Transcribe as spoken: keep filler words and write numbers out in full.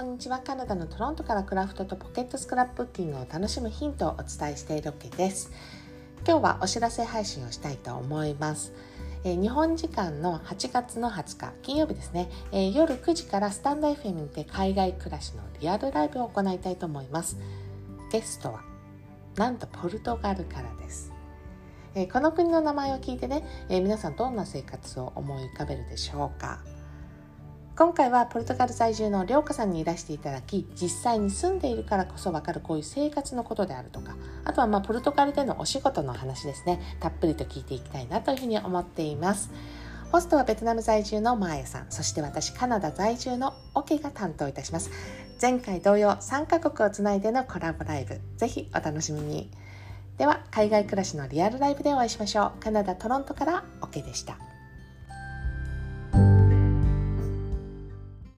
こんにちは。カナダのトロントからクラフトとポケットスクラップブッキングを楽しむヒントをお伝えしているわけです。今日はお知らせ配信をしたいと思います。えー、日本時間のはちがつのはつか金曜日ですね、えー、夜くじからスタンド エフエム で海外暮らしのリアルライブを行いたいと思います。ゲストはなんとポルトガルからです。えー、この国の名前を聞いてね、えー、皆さんどんな生活を思い浮かべるでしょうか。今回はポルトガル在住の涼香さんにいらしていただき、実際に住んでいるからこそ分かるこういう生活のことであるとか、あとはまあポルトガルでのお仕事の話ですね、たっぷりと聞いていきたいなというふうに思っています。ホストはベトナム在住のマーヤさん、そして私カナダ在住のオケが担当いたします。前回同様さんかこくをつないでのコラボライブ、ぜひお楽しみに。では海外暮らしのリアルライブでお会いしましょう。カナダ・トロントからオケでした。